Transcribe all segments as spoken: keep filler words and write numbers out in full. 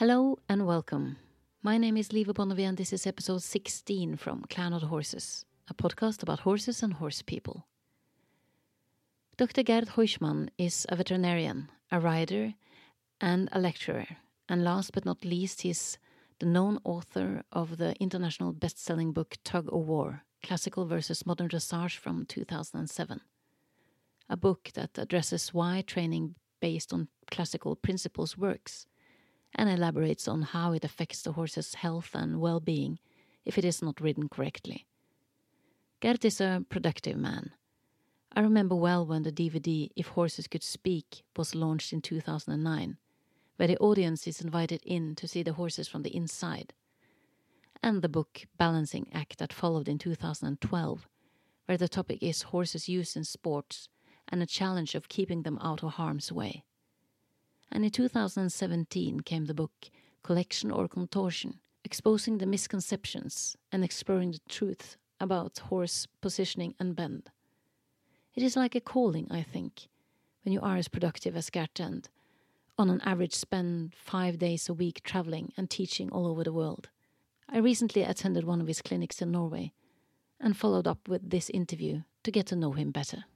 Hello and welcome. My name is Liva Ponovi and this is episode sixteen from Clan of the Horses, a podcast about horses and horse people. Doctor Gerd Heuschmann is a veterinarian, a rider, and a lecturer. And last but not least, he's the known author of the international best-selling book Tug of War: Classical versus Modern Dressage from two thousand seven. A book that addresses why training based on classical principles works, and elaborates on how it affects the horse's health and well-being if it is not ridden correctly. Gert is a productive man. I remember well when the D V D If Horses Could Speak was launched in two thousand nine, where the audience is invited in to see the horses from the inside, and the book Balancing Act that followed in two thousand twelve, where the topic is horses used in sports and a challenge of keeping them out of harm's way. And in two thousand seventeen came the book Collection or Contortion, exposing the misconceptions and exploring the truth about horse positioning and bend. It is like a calling, I think, when you are as productive as Gert and, on an average, spend five days a week traveling and teaching all over the world. I recently attended one of his clinics in Norway and followed up with this interview to get to know him better.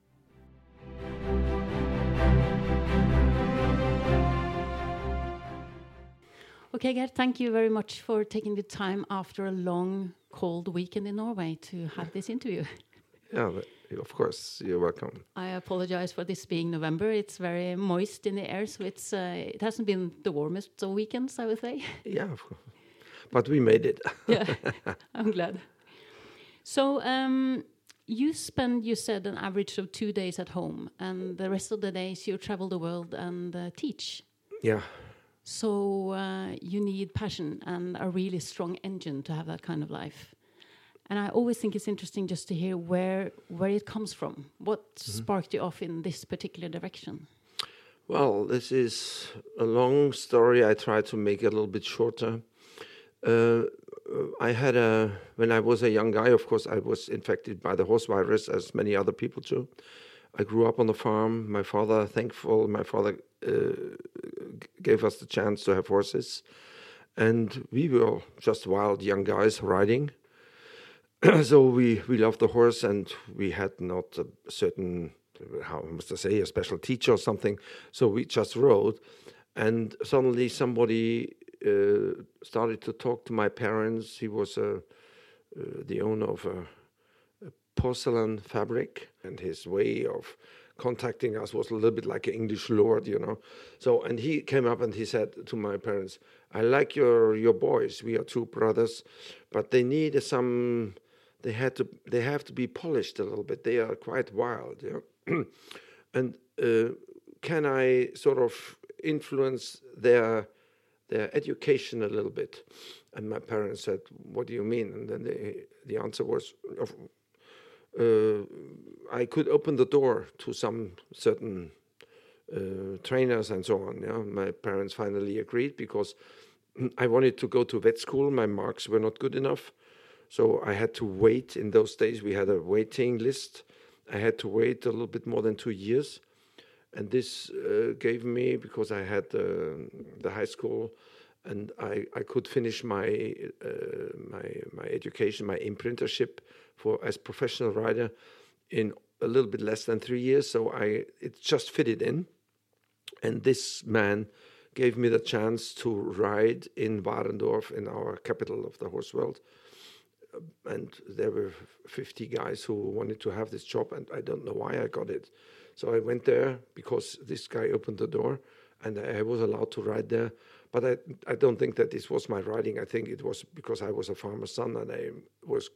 Okay, Gerd, thank you very much for taking the time after a long, cold weekend in Norway to have this interview. Yeah, of course, you're welcome. I apologize for this being November. It's very moist in the air, so it's uh, it hasn't been the warmest of weekends, I would say. Yeah, of course. But we made it. Yeah, I'm glad. So um, you spend, you said, an average of two days at home, and the rest of the days you travel the world and uh, teach. Yeah. So uh, you need passion and a really strong engine to have that kind of life. And I always think it's interesting just to hear where where it comes from. What mm-hmm. sparked you off in this particular direction? Well, this is a long story. I try to make it a little bit shorter. Uh, I had a, when I was a young guy, of course, I was infected by the horse virus, as many other people too. I grew up on the farm. My father, thankful, my father uh, gave us the chance to have horses. And we were just wild young guys riding. So we, we loved the horse, and we had not a certain, how must I say, a special teacher or something. So we just rode. And suddenly somebody uh, started to talk to my parents. He was uh, uh, the owner of a porcelain fabric, and his way of contacting us was a little bit like an English lord, you know. So, and he came up and he said to my parents, I like your your boys, we are two brothers, but they need some, they had to, they have to be polished a little bit, they are quite wild, you know. And uh, can I sort of influence their their education a little bit? And my parents said, what do you mean? And then they, the answer was, of Uh, I could open the door to some certain uh, trainers and so on. Yeah? My parents finally agreed because I wanted to go to vet school. My marks were not good enough. So I had to wait. In those days, we had a waiting list. I had to wait a little bit more than two years. And this uh, gave me, because I had uh, the high school, and I, I could finish my uh, my my education, my apprenticeship for as professional rider in a little bit less than three years. So I it just fitted in, and this man gave me the chance to ride in Warendorf, in our capital of the horse world. And there were fifty guys who wanted to have this job, and I don't know why I got it. So I went there because this guy opened the door, and I was allowed to ride there. But I, I don't think that this was my riding. I think it was because I was a farmer's son and I was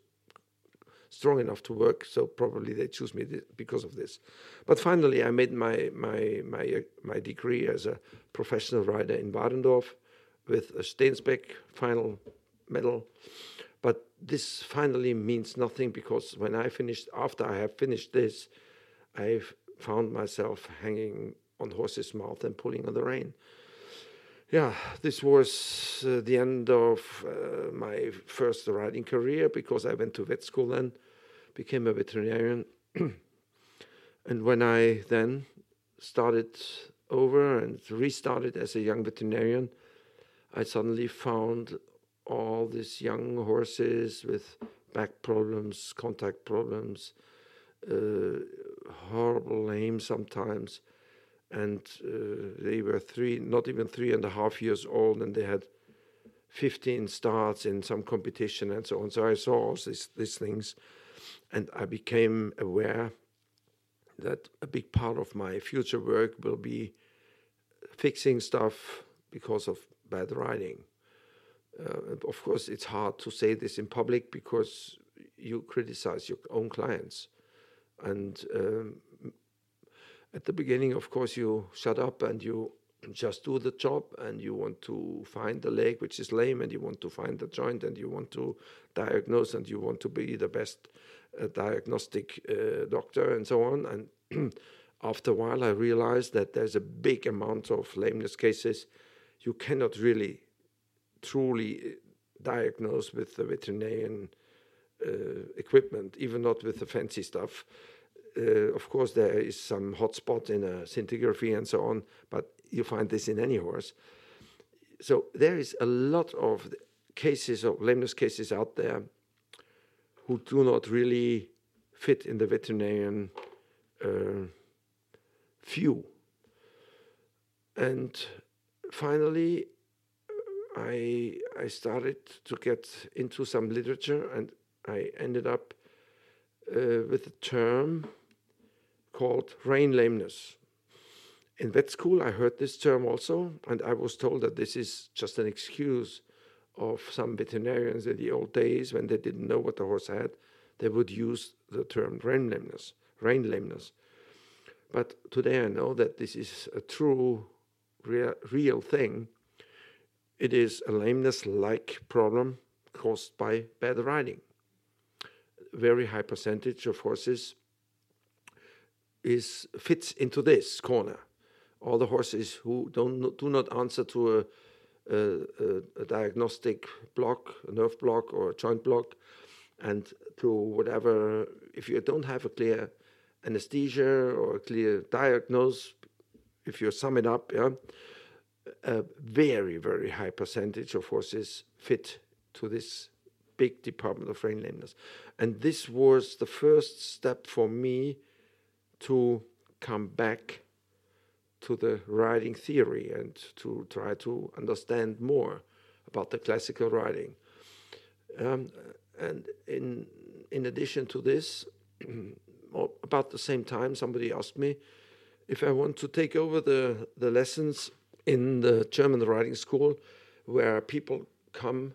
strong enough to work. So probably they choose me th- because of this. But finally, I made my my my uh, my degree as a professional rider in Warendorf with a Stensbeck final medal. But this finally means nothing, because when I finished, after I have finished this, I found myself hanging on horse's mouth and pulling on the rein. Yeah, this was uh, the end of uh, my first riding career, because I went to vet school and became a veterinarian. And when I then started over and restarted as a young veterinarian, I suddenly found all these young horses with back problems, contact problems, uh, horrible lame sometimes. And uh, they were three, not even three and a half years old, and they had fifteen starts in some competition and so on. So I saw all these, these things, and I became aware that a big part of my future work will be fixing stuff because of bad riding. Uh, of course, it's hard to say this in public because you criticize your own clients. And um, at the beginning, of course, you shut up and you just do the job, and you want to find the leg which is lame, and you want to find the joint, and you want to diagnose, and you want to be the best uh, diagnostic uh, doctor and so on. And after a while, I realized that there's a big amount of lameness cases you cannot really truly diagnosed with the veterinarian uh, equipment, even not with the fancy stuff. Uh, of course, there is some hotspot in a scintigraphy and so on, but you find this in any horse. So there is a lot of cases of lameness cases out there who do not really fit in the veterinarian uh, view. And finally, I, I started to get into some literature, and I ended up uh, with a term called rein lameness. In vet school, I heard this term also, and I was told that this is just an excuse of some veterinarians in the old days when they didn't know what the horse had. They would use the term rein lameness, rein lameness. But today I know that this is a true, rea- real thing. It is a lameness-like problem caused by bad riding. Very high percentage of horses is fits into this corner. All the horses who don't do not answer to a, a, a diagnostic block, a nerve block or a joint block, and to whatever. If you don't have a clear anesthesia or a clear diagnose, if you sum it up, yeah. A very, very high percentage of horses fit to this big department of rein lameness. And this was the first step for me to come back to the riding theory and to try to understand more about the classical riding. Um, and in in addition to this, about the same time, somebody asked me if I want to take over the, the lessons in the German riding school, where people come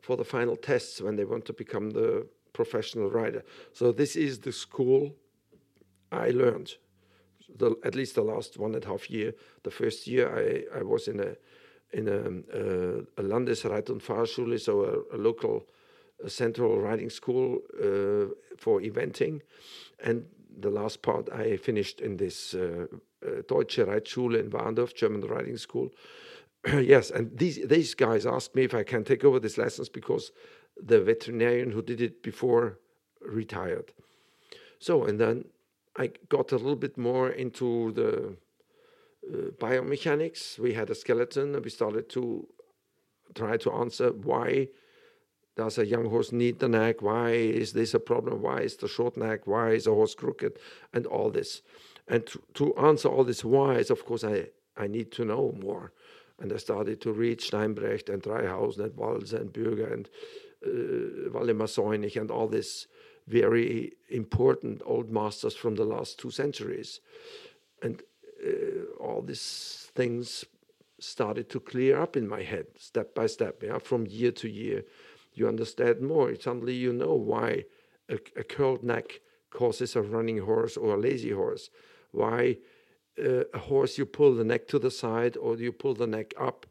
for the final tests when they want to become the professional rider. So this is the school I learned, the, at least the last one and a half year. The first year I, I was in a in a, uh, a Landesreit und Fahrschule, so a, a local a central riding school uh, for eventing. And the last part I finished in this uh, Uh, Deutsche Reitschule in Warendorf, German riding school. Yes, and these these guys asked me if I can take over these lessons because the veterinarian who did it before retired. So, and then I got a little bit more into the uh, biomechanics. We had a skeleton, and we started to try to answer why does a young horse need the neck? Why is this a problem? Why is the short neck? Why is a horse crooked? And all this. And to, to answer all these whys, of course, I, I need to know more. And I started to read Steinbrecht and Drehausen and Walzer and Bürger and uh, Waldemar Seunig and all these very important old masters from the last two centuries. And uh, all these things started to clear up in my head, step by step, yeah? From year to year. You understand more. Suddenly you know why a, a curled neck causes a running horse or a lazy horse. Why uh, a horse you pull the neck to the side or you pull the neck up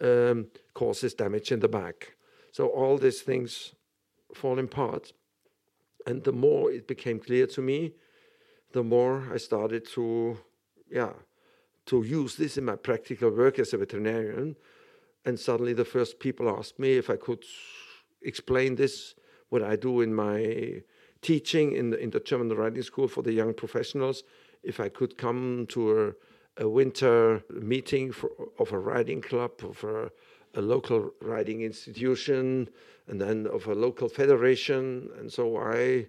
um, causes damage in the back. So all these things fall apart. And the more it became clear to me, the more I started to, yeah, to use this in my practical work as a veterinarian. And suddenly the first people asked me if I could explain this, what I do in my teaching in the, in the German riding school for the young professionals, if I could come to a, a winter meeting for, of a riding club, of a, a local riding institution and then of a local federation. And so I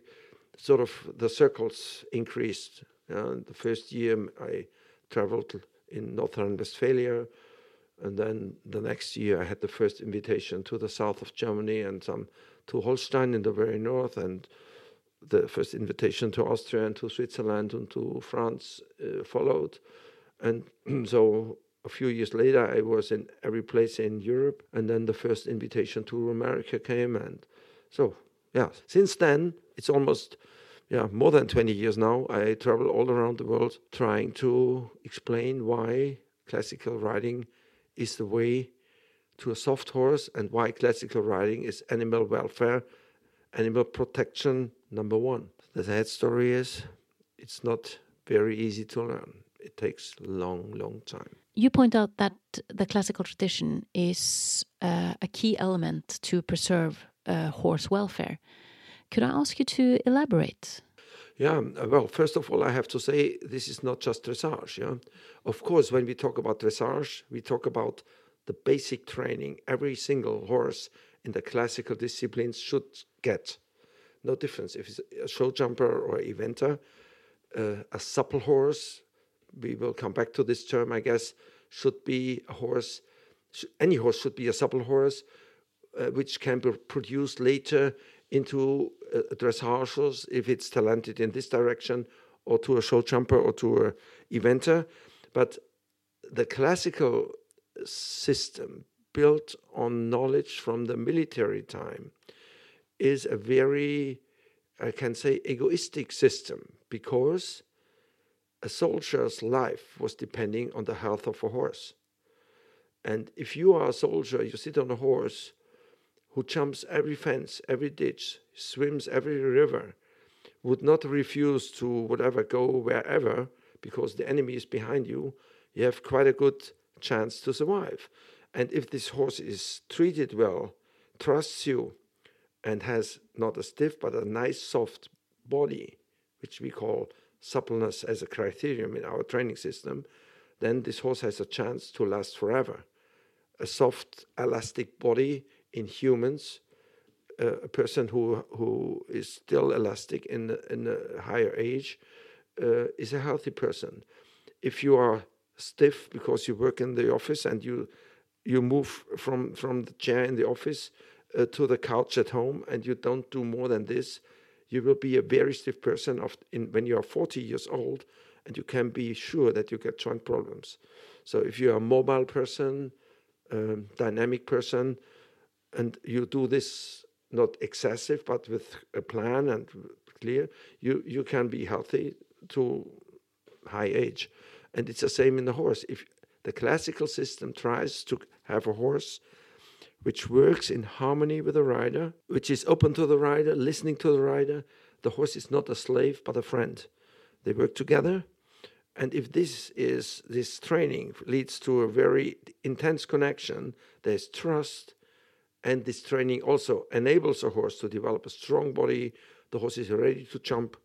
sort of, the circles increased. And the first year I traveled in North Rhine-Westphalia. And then the next year I had the first invitation to the south of Germany and some to Holstein in the very north, and the first invitation to Austria and to Switzerland and to France uh, followed. And so a few years later, I was in every place in Europe. And then the first invitation to America came. And so, yeah, since then, it's almost yeah more than twenty years now. I travel all around the world trying to explain why classical riding is the way to a soft horse and why classical riding is animal welfare, animal protection number one. The sad story is it's not very easy to learn. It takes long, long time. You point out that the classical tradition is uh, a key element to preserve uh, horse welfare. Could I ask you to elaborate? Yeah, well, first of all, I have to say this is not just dressage. Yeah? Of course, when we talk about dressage, we talk about the basic training every single horse in the classical disciplines should get. No difference if it's a show jumper or eventer, uh, a supple horse, we will come back to this term, I guess, should be a horse, sh- any horse should be a supple horse, uh, which can be produced later into uh, dressage horse if it's talented in this direction, or to a show jumper or to an eventer. But the classical system built on knowledge from the military time is a very, I can say, egoistic system, because a soldier's life was depending on the health of a horse. And if you are a soldier, you sit on a horse who jumps every fence, every ditch, swims every river, would not refuse to whatever, go wherever, because the enemy is behind you, you have quite a good chance to survive. And if this horse is treated well, trusts you, and has not a stiff but a nice soft body, which we call suppleness as a criterion in our training system, then this horse has a chance to last forever. A soft, elastic body in humans, uh, a person who who is still elastic in, in a higher age, uh, is a healthy person. If you are stiff because you work in the office and you you move from, from the chair in the office uh, to the couch at home and you don't do more than this, you will be a very stiff person of, in, when you are forty years old, and you can be sure that you get joint problems. So if you are a mobile person, um, dynamic person, and you do this not excessive but with a plan and clear, you, you can be healthy to high age. And it's the same in the horse. If the classical system tries to have a horse which works in harmony with the rider, which is open to the rider, listening to the rider, the horse is not a slave but a friend. They work together. And if this is this training leads to a very intense connection, there's trust. And this training also enables a horse to develop a strong body. The horse is ready to jump.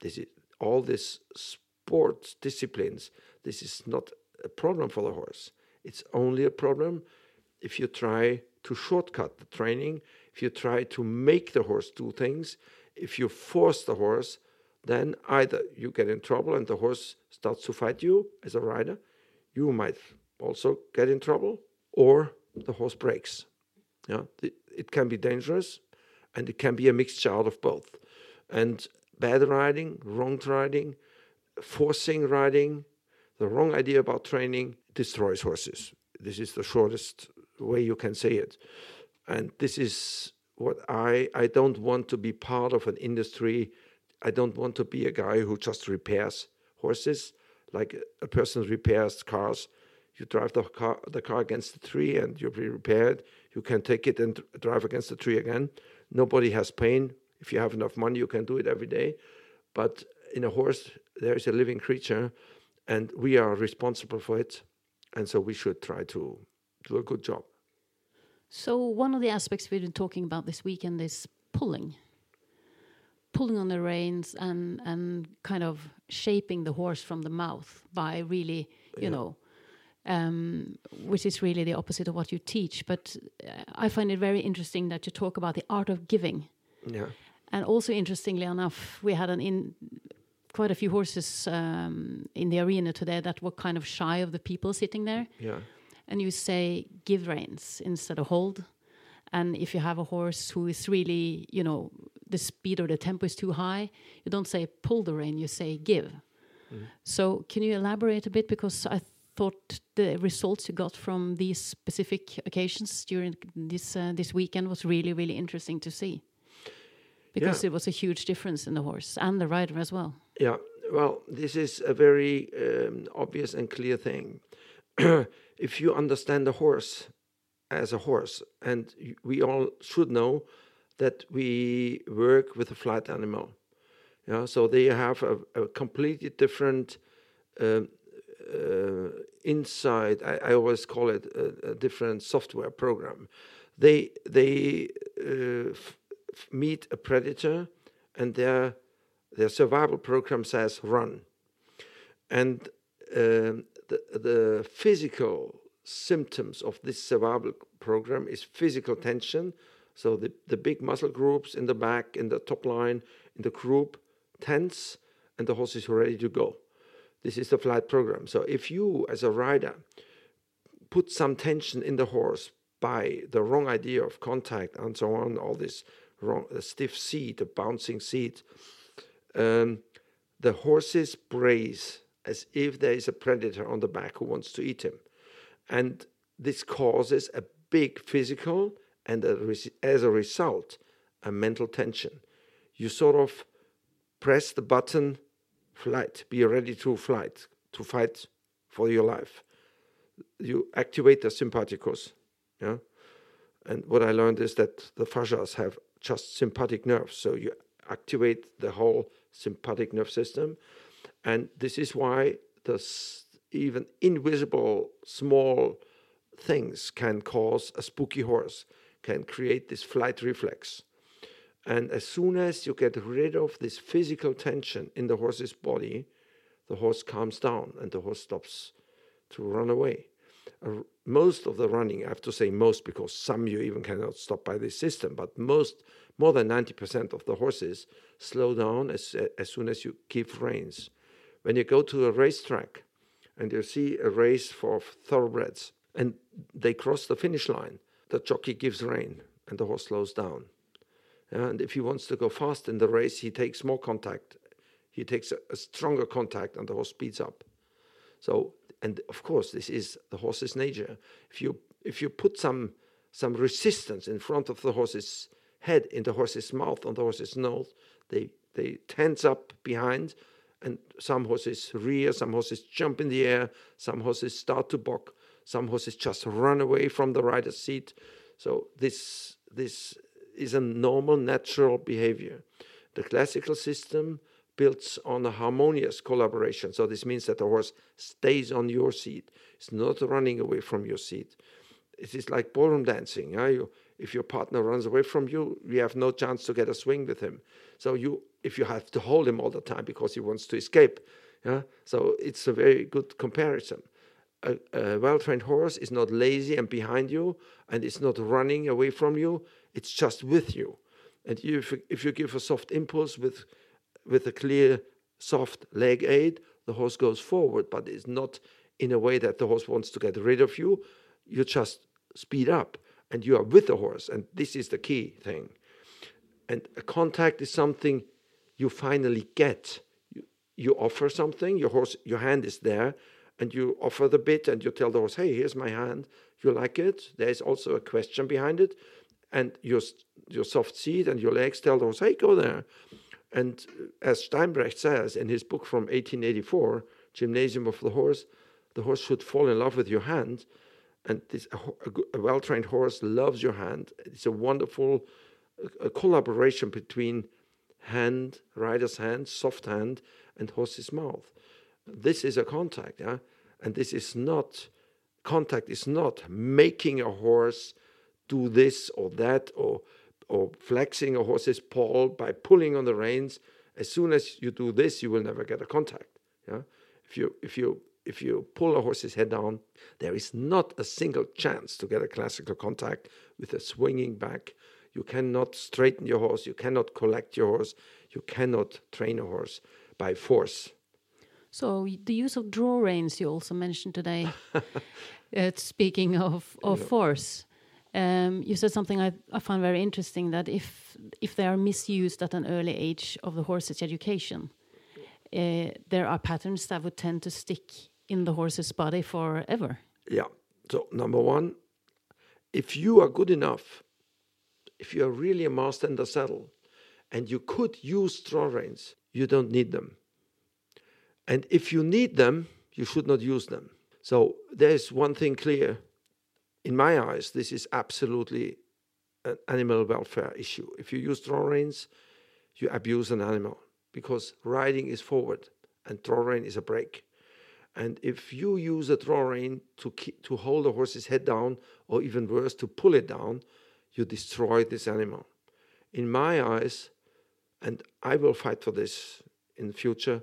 This is all these sport disciplines. This is not a problem for the horse. It's only a problem if you try to shortcut the training, if you try to make the horse do things, if you force the horse, then either you get in trouble and the horse starts to fight you as a rider, you might also get in trouble, or the horse breaks. Yeah, it can be dangerous, and it can be a mixture out of both. And bad riding, wrong riding, forcing riding, the wrong idea about training destroys horses. This is the shortest way you can say it. And this is what I, I don't want to be part of an industry. I don't want to be a guy who just repairs horses, like a person repairs cars. You drive the car, the car against the tree and you repair it. You can take it and drive against the tree again. Nobody has pain. If you have enough money, you can do it every day. But in a horse, there is a living creature and we are responsible for it. And so we should try to do a good job. So one of the aspects we've been talking about this weekend is pulling. Pulling on the reins and, and kind of shaping the horse from the mouth by really, you yeah. know, um, which is really the opposite of what you teach. But uh, I find it very interesting that you talk about the art of giving. Yeah. And also, interestingly enough, we had an in quite a few horses um, in the arena today that were kind of shy of the people sitting there. Yeah. And you say, give reins instead of hold. And if you have a horse who is really, you know, the speed or the tempo is too high, you don't say pull the rein, you say give. Mm. So can you elaborate a bit? Because I thought the results you got from these specific occasions during this uh, this weekend was really, really interesting to see. Because yeah. it was a huge difference in the horse and the rider as well. Yeah, well, this is a very um, obvious and clear thing. If you understand the horse as a horse, and we all should know that we work with a flight animal. Yeah, so they have a, a completely different um, uh, inside. I, I always call it a, a different software program. They they uh, f- meet a predator, and their their survival program says run, and um, the the physical symptoms of this survival program is physical tension. So the, the big muscle groups in the back, in the top line, in the croup, tense, and the horse is ready to go. This is the flight program. So if you, as a rider, put some tension in the horse by the wrong idea of contact and so on, all this wrong, the stiff seat, the bouncing seat, um, the horses brace as if there is a predator on the back who wants to eat him. And this causes a big physical and a res- as a result, a mental tension. You sort of press the button, flight, be ready to flight, to fight for your life. You activate the sympathicus. Yeah? And what I learned is that the fascias have just sympathetic nerves. So you activate the whole sympathetic nerve system. And this is why the even invisible small things can cause a spooky horse, can create this flight reflex. And as soon as you get rid of this physical tension in the horse's body, the horse calms down and the horse stops to run away. Uh, most of the running, I have to say most, because some you even cannot stop by this system, but most, more than ninety percent of the horses slow down as, as soon as you give reins. When you go to a racetrack, and you see a race for thoroughbreds, and they cross the finish line. The jockey gives rein, and the horse slows down. And if he wants to go fast in the race, he takes more contact. He takes a, a stronger contact, and the horse speeds up. So, and of course, this is the horse's nature. If you if you put some some resistance in front of the horse's head, in the horse's mouth, on the horse's nose, they they tense up behind. And some horses rear, some horses jump in the air, some horses start to buck, some horses just run away from the rider's seat. So this this is a normal, natural behavior. The classical system builds on a harmonious collaboration. So this means that the horse stays on your seat. It's not running away from your seat. It is like ballroom dancing. Yeah? You, if your partner runs away from you, you have no chance to get a swing with him. So you, if you have to hold him all the time because he wants to escape, yeah. So it's a very good comparison. A, a well-trained horse is not lazy and behind you, and it's not running away from you. It's just with you. And if if you give a soft impulse with with a clear soft leg aid, the horse goes forward, but it's not in a way that the horse wants to get rid of you. You just speed up, and you are with the horse, and this is the key thing. And a contact is something you finally get. You, you offer something, your horse, your hand is there, and you offer the bit, and you tell the horse, hey, here's my hand, you like it? There is also a question behind it, and your your soft seat and your legs tell the horse, hey, go there. And as Steinbrecht says in his book from eighteen eighty-four, Gymnasium of the Horse, the horse should fall in love with your hand, and this a, a well-trained horse loves your hand. It's a wonderful a collaboration between hand, rider's hand, soft hand, and horse's mouth. This is a contact, yeah? And this is not, contact is not making a horse do this or that, or or flexing a horse's paw by pulling on the reins. As soon as you do this, you will never get a contact. Yeah? If you if you if you pull a horse's head down, there is not a single chance to get a classical contact with a swinging back. You cannot straighten your horse. You cannot collect your horse. You cannot train a horse by force. So the use of draw reins you also mentioned today, uh, speaking of, of yeah. force, um, you said something I, I found very interesting, that if if they are misused at an early age of the horse's education, uh, there are patterns that would tend to stick in the horse's body forever. Yeah. So number one, if you are good enough, if you are really a master in the saddle and you could use draw reins, you don't need them. And if you need them, you should not use them. So there's one thing clear. In my eyes, this is absolutely an animal welfare issue. If you use draw reins, you abuse an animal because riding is forward and draw rein is a brake. And if you use a draw rein to, keep, to hold a horse's head down, or even worse, to pull it down, you destroy this animal. In my eyes, and I will fight for this in the future,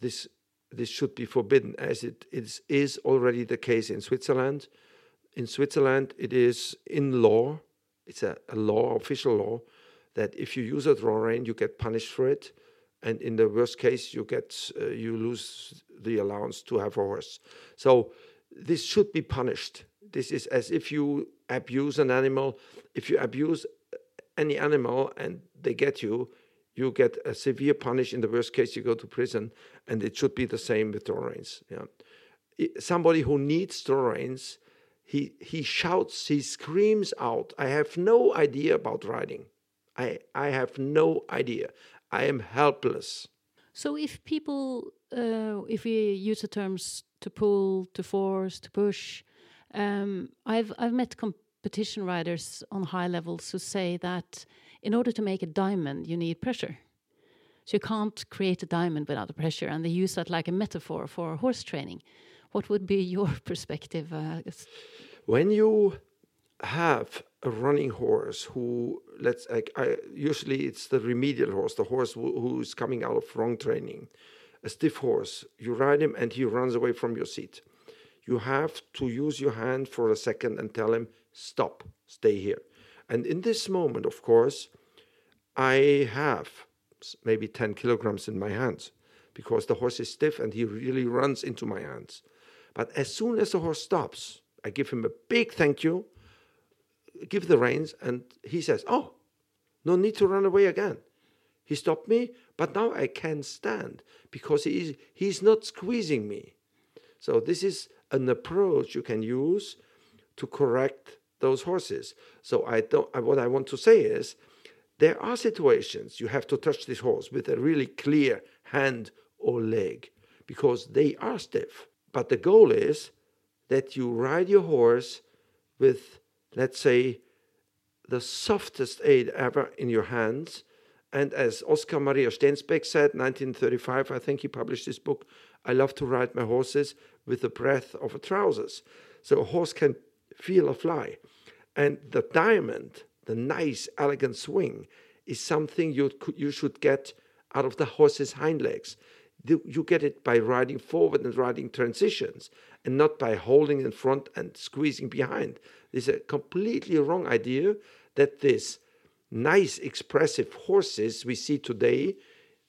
This this should be forbidden, as it is, is already the case in Switzerland. In Switzerland, it is in law, it's a, a law, official law, that if you use a draw rein, you get punished for it, and in the worst case, you get uh, you lose the allowance to have a horse. So this should be punished. This is as if you abuse an animal. If you abuse any animal and they get you, you get a severe punish. In the worst case, you go to prison, and it should be the same with draw reins. Yeah. Somebody who needs draw reins, he, he shouts, he screams out, I have no idea about riding. I, I have no idea. I am helpless. So if people, uh, if we use the terms to pull, to force, to push, um, I've I've met competition riders on high levels who say that in order to make a diamond, you need pressure. So you can't create a diamond without pressure, and they use that like a metaphor for horse training. What would be your perspective? Uh, when you have a running horse who, let's, I, I, usually it's the remedial horse, the horse w- who's coming out of wrong training, a stiff horse, you ride him and he runs away from your seat. You have to use your hand for a second and tell him, stop, stay here. And in this moment, of course, I have maybe ten kilograms in my hands because the horse is stiff and he really runs into my hands. But as soon as the horse stops, I give him a big thank you, give the reins, and he says, oh, no need to run away again. He stopped me, but now I can stand because he is, he's not squeezing me. So this is an approach you can use to correct those horses. So I don't. I, what I want to say is, there are situations you have to touch this horse with a really clear hand or leg because they are stiff. But the goal is that you ride your horse with, let's say, the softest aid ever in your hands. And as Oskar Maria Stensbeck said, nineteen thirty-five, I think he published this book, I love to ride my horses with the breath of a trousers. So a horse can feel a fly. And the diamond, the nice, elegant swing, is something you could, you should get out of the horse's hind legs. You get it by riding forward and riding transitions, and not by holding in front and squeezing behind. This is a completely wrong idea that this nice, expressive horses we see today,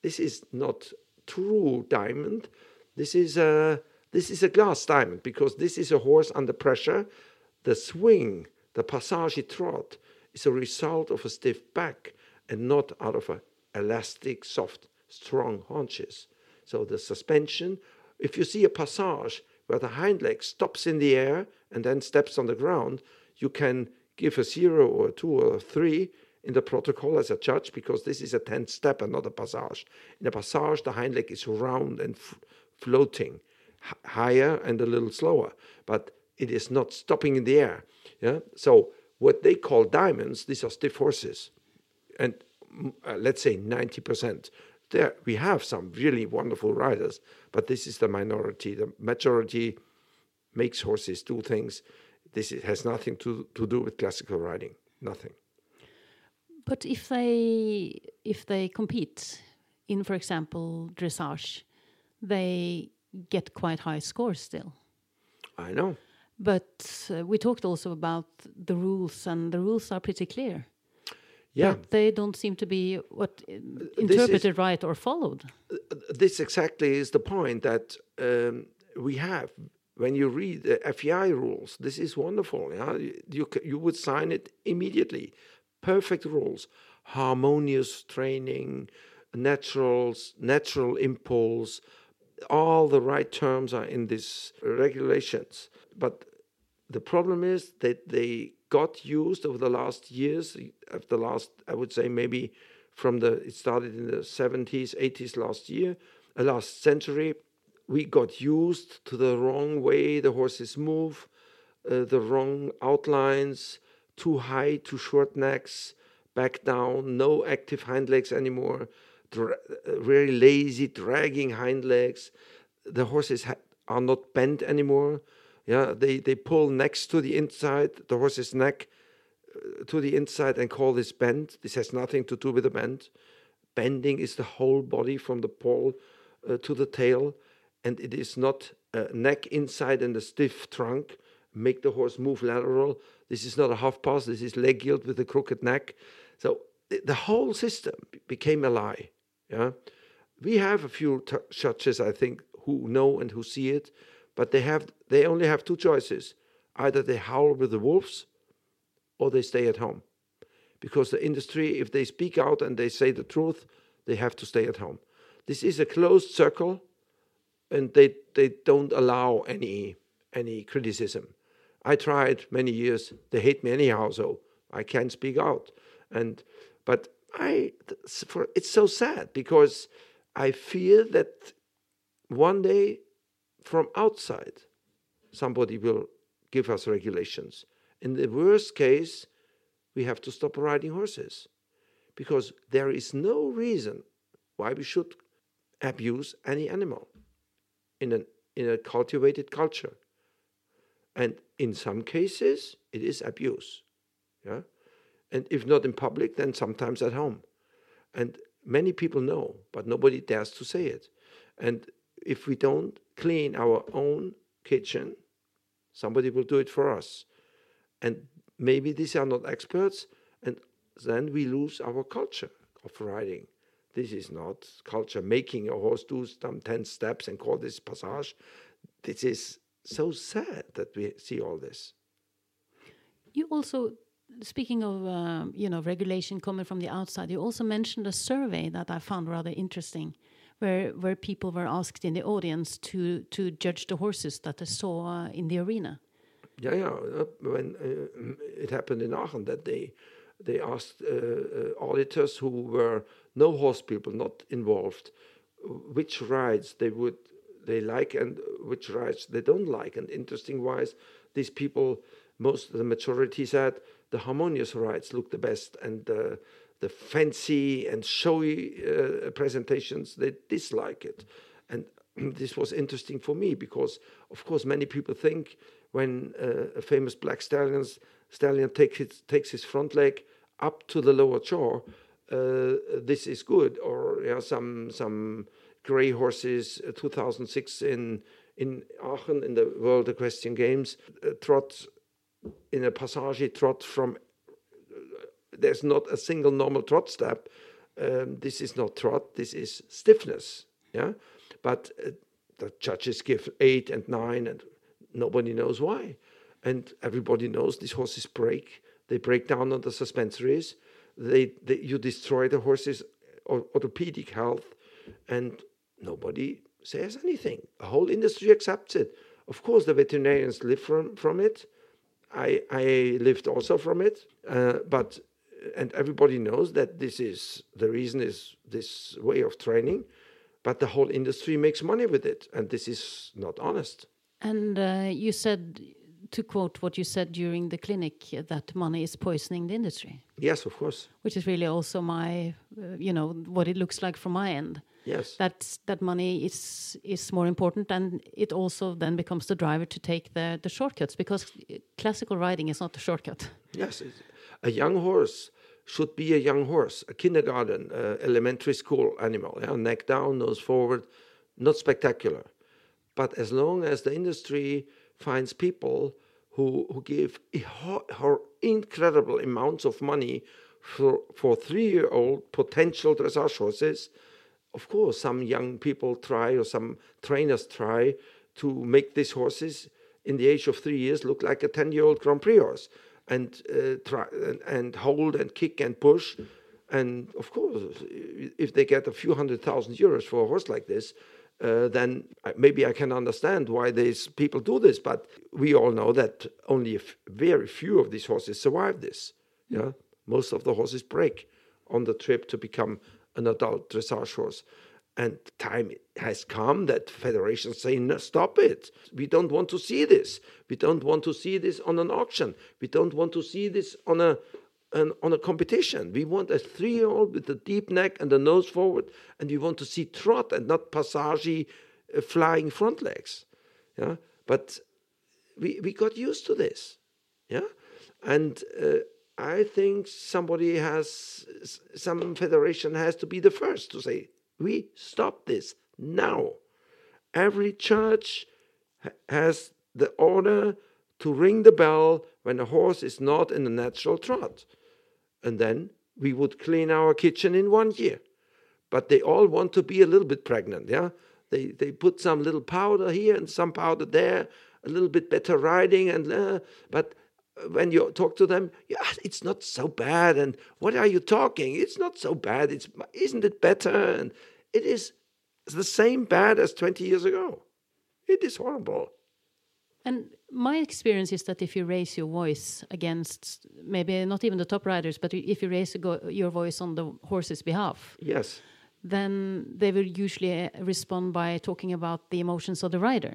this is not true diamond. This is a, this is a glass diamond, because this is a horse under pressure. The swing, the passage trot, is a result of a stiff back and not out of a elastic, soft, strong haunches. So the suspension, if you see a passage where the hind leg stops in the air and then steps on the ground, you can give a zero or a two or a three in the protocol as a judge, because this is a tenth step and not a passage. In a passage, the hind leg is round and f- floating, h- higher and a little slower. But it is not stopping in the air. Yeah. So what they call diamonds, these are stiff horses. And uh, let's say ninety percent. There we have some really wonderful riders, but this is the minority. The majority makes horses do things. This is, has nothing to, to do with classical riding, nothing. But if they, if they compete in, for example, dressage, they get quite high scores still. I know. But uh, we talked also about the rules, and the rules are pretty clear. Yeah. But they don't seem to be what interpreted is, right or followed. This exactly is the point that um, we have. When you read the F E I rules, this is wonderful. Yeah? You, you, you would sign it immediately. Perfect rules, harmonious training, naturals, natural impulse. All the right terms are in these regulations. But the problem is that they got used over the last years, of the last, I would say maybe from the, it started in the seventies, eighties last year, uh, last century, we got used to the wrong way the horses move, uh, the wrong outlines, too high, too short necks, back down, no active hind legs anymore, dra- very lazy, dragging hind legs. The horses ha- are not bent anymore. Yeah, they, they pull necks to the inside, the horse's neck uh, to the inside and call this bend. This has nothing to do with the bend. Bending is the whole body from the poll uh, to the tail. And it is not a neck inside and a stiff trunk, make the horse move lateral. This is not a half pass, this is leg yield with a crooked neck. So the whole system became a lie. Yeah, we have a few t- judges, I think, who know and who see it, but they have they only have two choices. Either they howl with the wolves or they stay at home. Because the industry, if they speak out and they say the truth, they have to stay at home. This is a closed circle. And they, they don't allow any any criticism. I tried many years. They hate me anyhow, so I can't speak out. And but I for, it's so sad because I fear that one day from outside somebody will give us regulations. In the worst case, we have to stop riding horses because there is no reason why we should abuse any animal. In, an, in a cultivated culture. And in some cases, it is abuse. Yeah? And if not in public, then sometimes at home. And many people know, but nobody dares to say it. And if we don't clean our own kitchen, somebody will do it for us. And maybe these are not experts, and then we lose our culture of riding. This is not culture, making a horse do some ten steps and call this passage. This is so sad that we see all this. You also, speaking of uh, you know regulation coming from the outside, you also mentioned a survey that I found rather interesting, where where people were asked in the audience to to judge the horses that they saw uh, in the arena. Yeah, yeah. Uh, when uh, it happened in Aachen that day, they asked uh, uh, auditors who were no horse people, not involved, which rides they would they like and which rides they don't like. And interesting wise, these people, most of the majority said the harmonious rides look the best, and uh, the fancy and showy uh, presentations, they dislike it. And this was interesting for me because, of course, many people think when uh, a famous black stallions stallion takes his, takes his front leg up to the lower jaw, Uh, this is good, or yeah, some some grey horses. Uh, two thousand six in in Aachen in the World Equestrian Games, uh, trot in a passage trot from. Uh, there's not a single normal trot step. Um, this is not trot. This is stiffness. Yeah, but uh, the judges give eight and nine, and nobody knows why. And everybody knows these horses break. They break down on the suspensories. They, they, you destroy the horse's orthopedic health, and nobody says anything. The whole industry accepts it. Of course, the veterinarians live from, from it. I I lived also from it. Uh, but and everybody knows that this is the reason is this way of training. But the whole industry makes money with it, and this is not honest. And uh, you said, to quote what you said during the clinic, that money is poisoning the industry. Yes, of course. Which is really also my, uh, you know, what it looks like from my end. Yes. That's, that money is is more important, and it also then becomes the driver to take the, the shortcuts, because classical riding is not the shortcut. Yes. A young horse should be a young horse, a kindergarten, uh, elementary school animal. Yeah? Neck down, nose forward, not spectacular. But as long as the industry finds people who, who give her incredible amounts of money for, for three-year-old potential dressage horses, of course, some young people try or some trainers try to make these horses in the age of three years look like a ten-year-old Grand Prix horse and, uh, try, and, and hold and kick and push. And of course, if they get a few hundred thousand euros for a horse like this, Uh, then maybe I can understand why these people do this, but we all know that only a f- very few of these horses survive this. Yeah, yeah? Most of the horses break on the trip to become an adult dressage horse. And time has come that federations say, no, stop it. We don't want to see this. We don't want to see this on an auction. We don't want to see this on a And on a competition. We want a three-year-old with a deep neck and a nose forward, and we want to see trot and not passage uh, flying front legs. Yeah, but we we got used to this. Yeah, and uh, I think somebody has some federation has to be the first to say we stop this now. Every church ha- has the order to ring the bell when a horse is not in a natural trot. And then we would clean our kitchen in one year. But they all want to be a little bit pregnant, yeah? They they put some little powder here and some powder there, a little bit better riding, and uh, but when you talk to them, yeah, it's not so bad, and what are you talking? It's not so bad, it's isn't it better? And it is the same bad as twenty years ago. It is horrible. And my experience is that if you raise your voice against, maybe not even the top riders, but if you raise your voice on the horse's behalf, yes, then they will usually respond by talking about the emotions of the rider,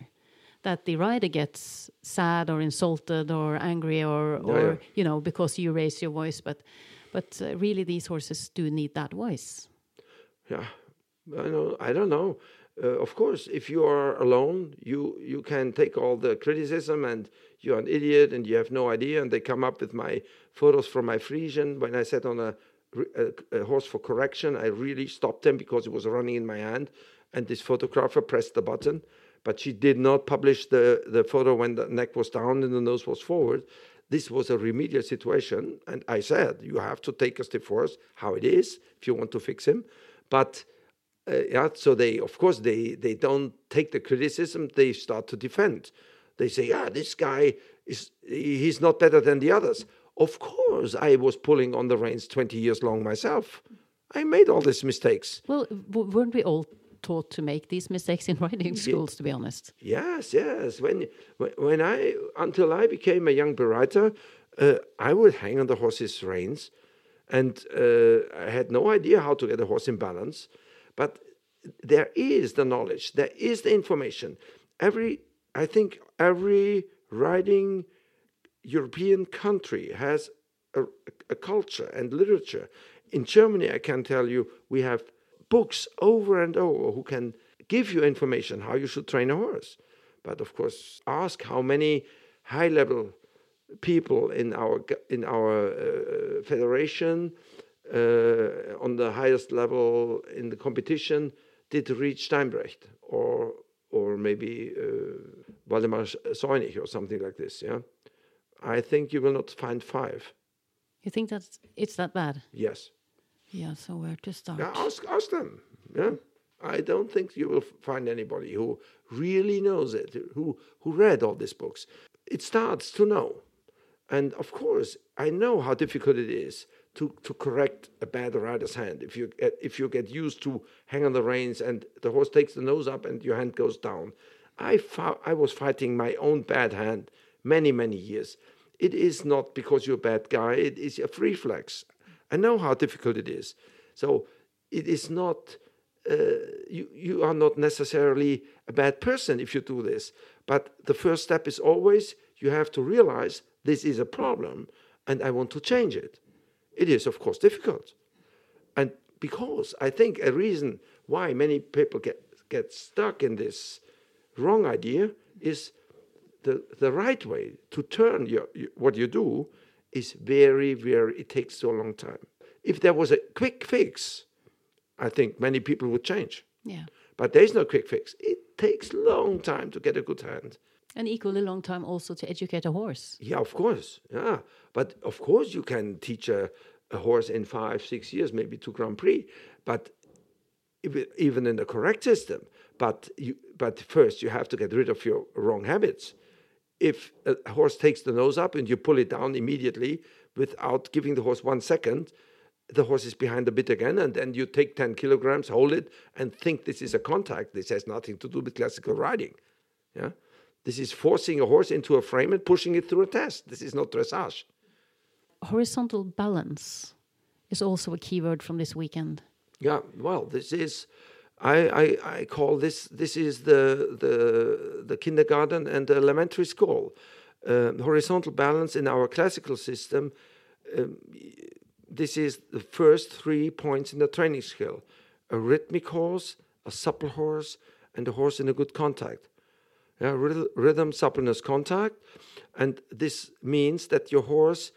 that the rider gets sad or insulted or angry or, or oh, yeah. you know, because you raise your voice. But, but uh, really, these horses do need that voice. Yeah, I know. I don't know. Uh, of course, if you are alone, you, you can take all the criticism and you're an idiot and you have no idea. And they come up with my photos from my Frisian. When I sat on a, a, a horse for correction, I really stopped him because it was running in my hand. And this photographer pressed the button. But she did not publish the, the photo when the neck was down and the nose was forward. This was a remedial situation. And I said, you have to take a stiff horse, how it is, if you want to fix him. But... Uh, yeah, so they, of course, they, they don't take the criticism. They start to defend. They say, "Ah, this guy is he's not better than the others." Of course, I was pulling on the reins twenty years long myself. I made all these mistakes. Well, w- weren't we all taught to make these mistakes in riding schools? Yeah. To be honest. Yes, yes. When when I until I became a young bereiter, uh, I would hang on the horse's reins, and uh, I had no idea how to get a horse in balance. But there is the knowledge, there is the information. Every, I think every riding European country has a, a culture and literature. In Germany, I can tell you, we have books over and over who can give you information how you should train a horse. But of course, ask how many high-level people in our, in our uh, federation Uh, on the highest level in the competition did reach Steinbrecht or or maybe uh, Waldemar Seunig or something like this, yeah? I think you will not find five. You think that's, it's that bad? Yes. Yeah, so where to start? Yeah, ask, ask them, yeah? I don't think you will find anybody who really knows it, who, who read all these books. It starts to know. And of course, I know how difficult it is To, to correct a bad rider's hand. If you if you get used to hang on the reins and the horse takes the nose up and your hand goes down. I fou- I was fighting my own bad hand many, many years. It is not because you're a bad guy. It is a reflex. I know how difficult it is. So it is not, uh, you, you are not necessarily a bad person if you do this. But the first step is always you have to realize this is a problem and I want to change it. It is, of course, difficult. And because I think a reason why many people get, get stuck in this wrong idea is the, the right way to turn your, your, what you do is very, very, it takes so long time. If there was a quick fix, I think many people would change. Yeah. But there is no quick fix. It takes a long time to get a good hand. And equally long time also to educate a horse. Yeah, of course. Yeah, but of course you can teach a, a horse in five, six years, maybe two Grand Prix. But even in the correct system. But you, but first you have to get rid of your wrong habits. If a horse takes the nose up and you pull it down immediately without giving the horse one second, the horse is behind the bit again, and then you take ten kilograms, hold it, and think this is a contact. This has nothing to do with classical riding. Yeah, this is forcing a horse into a frame and pushing it through a test. This is not dressage. Horizontal balance is also a key word from this weekend. Yeah, well, this is, I, I, I call this, this is the, the, the kindergarten and the elementary school. Uh, horizontal balance in our classical system, um, this is the first three points in the training scale. A rhythmic horse, a supple horse, and a horse in a good contact. Yeah, rhythm, suppleness, contact. And this means that your horse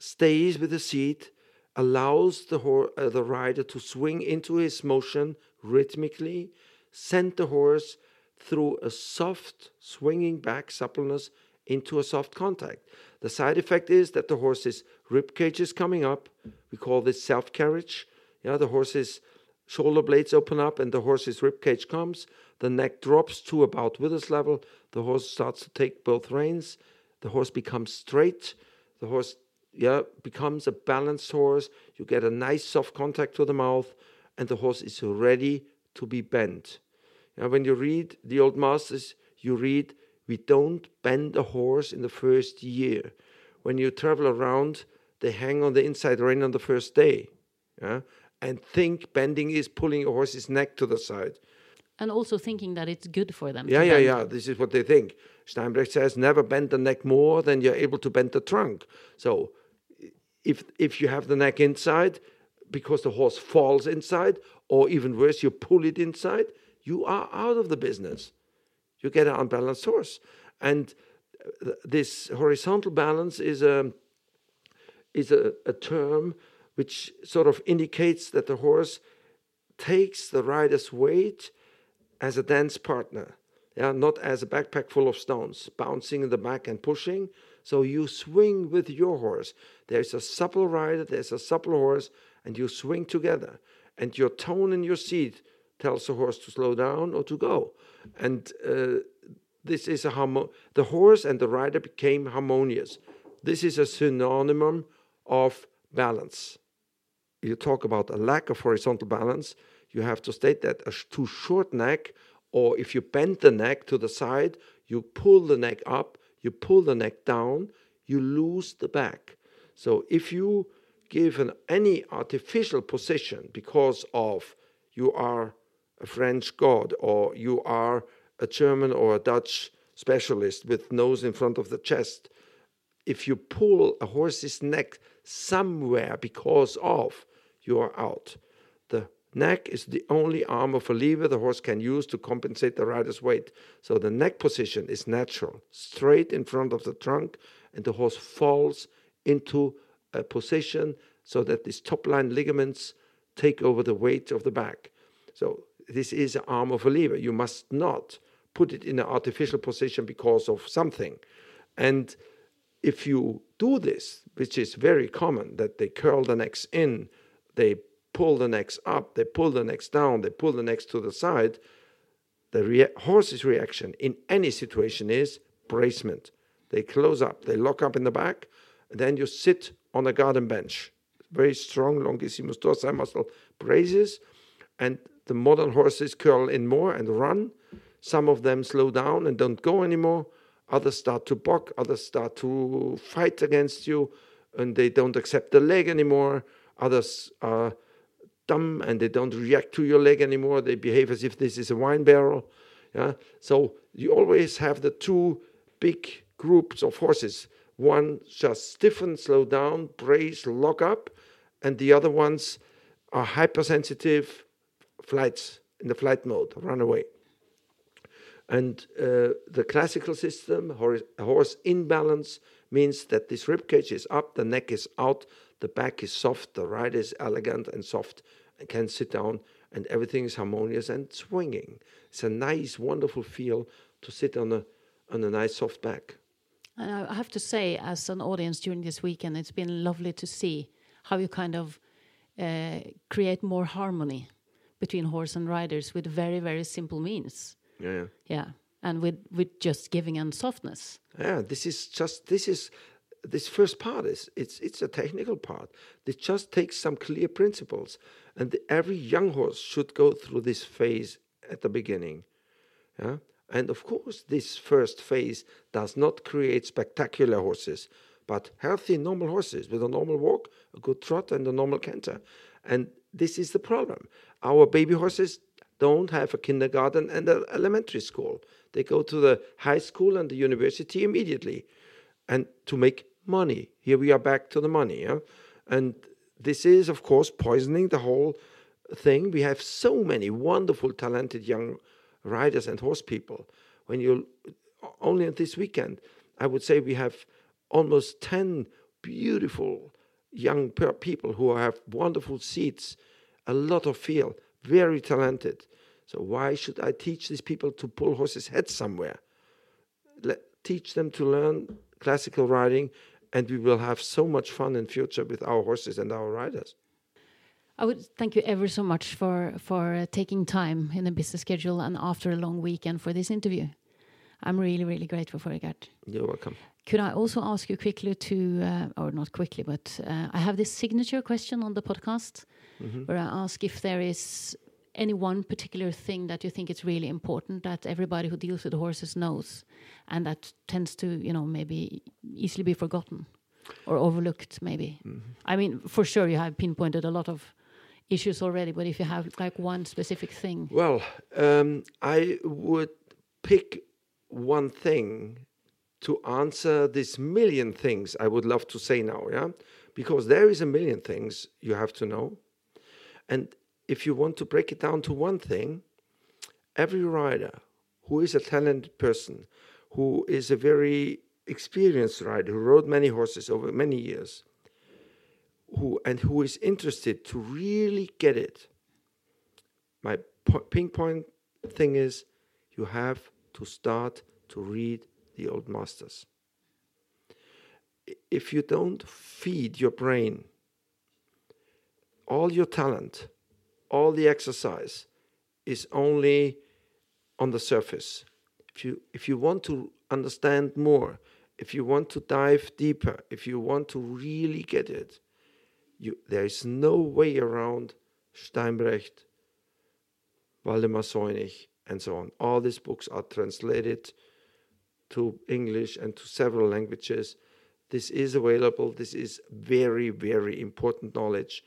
stays with the seat, allows the hor- uh, the rider to swing into his motion rhythmically, send the horse through a soft swinging back suppleness into a soft contact. The side effect is that the horse's ribcage is coming up. We call this self-carriage. Yeah, the horse's shoulder blades open up and the horse's ribcage comes. The neck drops to about withers level. The horse starts to take both reins. The horse becomes straight. The horse Yeah, becomes a balanced horse. You get a nice soft contact to the mouth, and the horse is ready to be bent. Now, when you read the old masters, you read, we don't bend a horse in the first year. When you travel around, they hang on the inside rein on the first day. Yeah? And think bending is pulling a horse's neck to the side. And also thinking that it's good for them. Yeah, yeah, bend. yeah. This is what they think. Steinbrecht says, never bend the neck more than you're able to bend the trunk. So, If if you have the neck inside, because the horse falls inside, or even worse, you pull it inside, you are out of the business. You get an unbalanced horse. And th- this horizontal balance is a, is a, a term which sort of indicates that the horse takes the rider's weight as a dance partner, yeah, not as a backpack full of stones, bouncing in the back and pushing. So you swing with your horse. There's a supple rider, there's a supple horse, and you swing together. And your tone in your seat tells the horse to slow down or to go. And uh, this is a homo- the horse and the rider became harmonious. This is a synonym of balance. You talk about a lack of horizontal balance. You have to state that a sh- too short neck, or if you bend the neck to the side, you pull the neck up, you pull the neck down, you lose the back. So if you give an, any artificial position because of you are a French god or you are a German or a Dutch specialist with nose in front of the chest, if you pull a horse's neck somewhere because of, you are out. The neck is the only arm of a lever the horse can use to compensate the rider's weight. So the neck position is natural, straight in front of the trunk, and the horse falls into a position so that these top line ligaments take over the weight of the back. So this is the arm of a lever. You must not put it in an artificial position because of something. And if you do this, which is very common, that they curl the necks in, they pull the necks up, they pull the necks down, they pull the necks to the side, the rea- horse's reaction in any situation is bracement. They close up, they lock up in the back, and then you sit on a garden bench. Very strong longissimus dorsi muscle braces, and the modern horses curl in more and run. Some of them slow down and don't go anymore. Others start to buck, others start to fight against you, and they don't accept the leg anymore. Others are dumb and they don't react to your leg anymore. They behave as if this is a wine barrel. Yeah? So you always have the two big groups of horses. One just stiffen, slow down, brace, lock up, and the other ones are hypersensitive flights, in the flight mode, run away. And uh, the classical system, hor- horse in balance, means that this ribcage is up, the neck is out, the back is soft, the rider is elegant and soft and can sit down, and everything is harmonious and swinging. It's a nice, wonderful feel to sit on a on a nice soft back. And I have to say, as an audience during this weekend, it's been lovely to see how you kind of uh, create more harmony between horse and riders with very, very simple means. Yeah, yeah. Yeah. And with, with just giving and softness. Yeah, this is just, this is, this first part is, it's it's a technical part. It just takes some clear principles. And the, every young horse should go through this phase at the beginning. Yeah. And of course, this first phase does not create spectacular horses, but healthy, normal horses with a normal walk, a good trot, and a normal canter. And this is the problem. Our baby horses don't have a kindergarten and an elementary school. They go to the high school and the university immediately, and to make money. Here we are back to the money. Yeah? And this is, of course, poisoning the whole thing. We have so many wonderful, talented young riders and horse people. When you only this weekend, I would say we have almost ten beautiful young people who have wonderful seats, a lot of feel, very talented. So why should I teach these people to pull horses' heads somewhere? Let, teach them to learn classical riding, and we will have so much fun in future with our horses and our riders. I would thank you ever so much for, for uh, taking time in a busy schedule and after a long weekend for this interview. I'm really, really grateful for it, Gerd. You're welcome. Could I also ask you quickly to, uh, or not quickly, but uh, I have this signature question on the podcast, mm-hmm. where I ask if there is any one particular thing that you think is really important that everybody who deals with horses knows, and that tends to, you know, maybe easily be forgotten or overlooked, maybe. Mm-hmm. I mean, for sure, you have pinpointed a lot of issues already, but if you have like one specific thing. Well, um, I would pick one thing to answer this million things I would love to say now, yeah? Because there is a million things you have to know. And if you want to break it down to one thing, every rider who is a talented person, who is a very experienced rider, who rode many horses over many years, who and who is interested to really get it, my po- pinpoint thing is you have to start to read the old masters. If you don't feed your brain all your talent, all the exercise is only on the surface. If you if you want to understand more, if you want to dive deeper, if you want to really get it, you, there is no way around Steinbrecht, Waldemar Seunig, and so on. All these books are translated to English and to several languages. This is available. This is very, very important knowledge.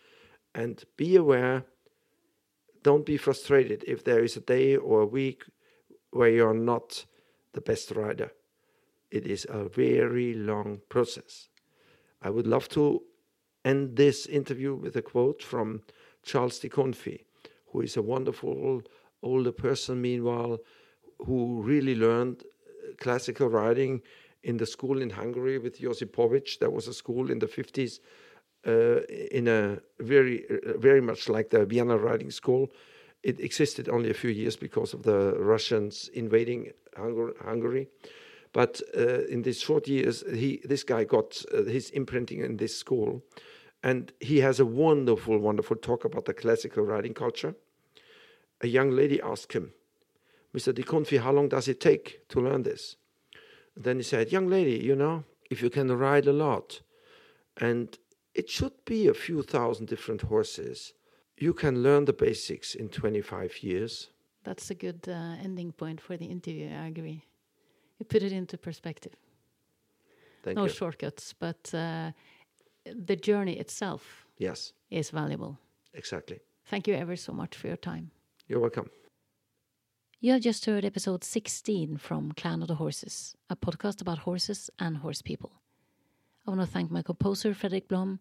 And be aware. Don't be frustrated if there is a day or a week where you're not the best rider. It is a very long process. I would love to end this interview with a quote from Charles de Confi, who is a wonderful older person, meanwhile, who really learned classical riding in the school in Hungary with Josipovic. There was a school in the fifties. Uh, in a very, uh, very much like the Vienna Riding School. It existed only a few years because of the Russians invading Hungar- Hungary. But uh, in these short years, he this guy got uh, his imprinting in this school. And he has a wonderful, wonderful talk about the classical riding culture. A young lady asked him, Mister de Confi, how long does it take to learn this? And then he said, young lady, you know, if you can ride a lot and it should be a few thousand different horses. You can learn the basics in twenty-five years. That's a good uh, ending point for the interview, I agree. You put it into perspective. Thank no you. Shortcuts, but uh, the journey itself yes. is valuable. Exactly. Thank you ever so much for your time. You're welcome. You have just heard episode sixteen from Clan of the Horses, a podcast about horses and horse people. I want to thank my composer, Fredrik Blom.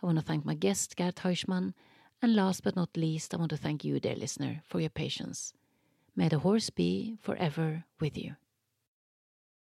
I want to thank my guest, Gerd Heuschmann. And last but not least, I want to thank you, dear listener, for your patience. May the horse be forever with you.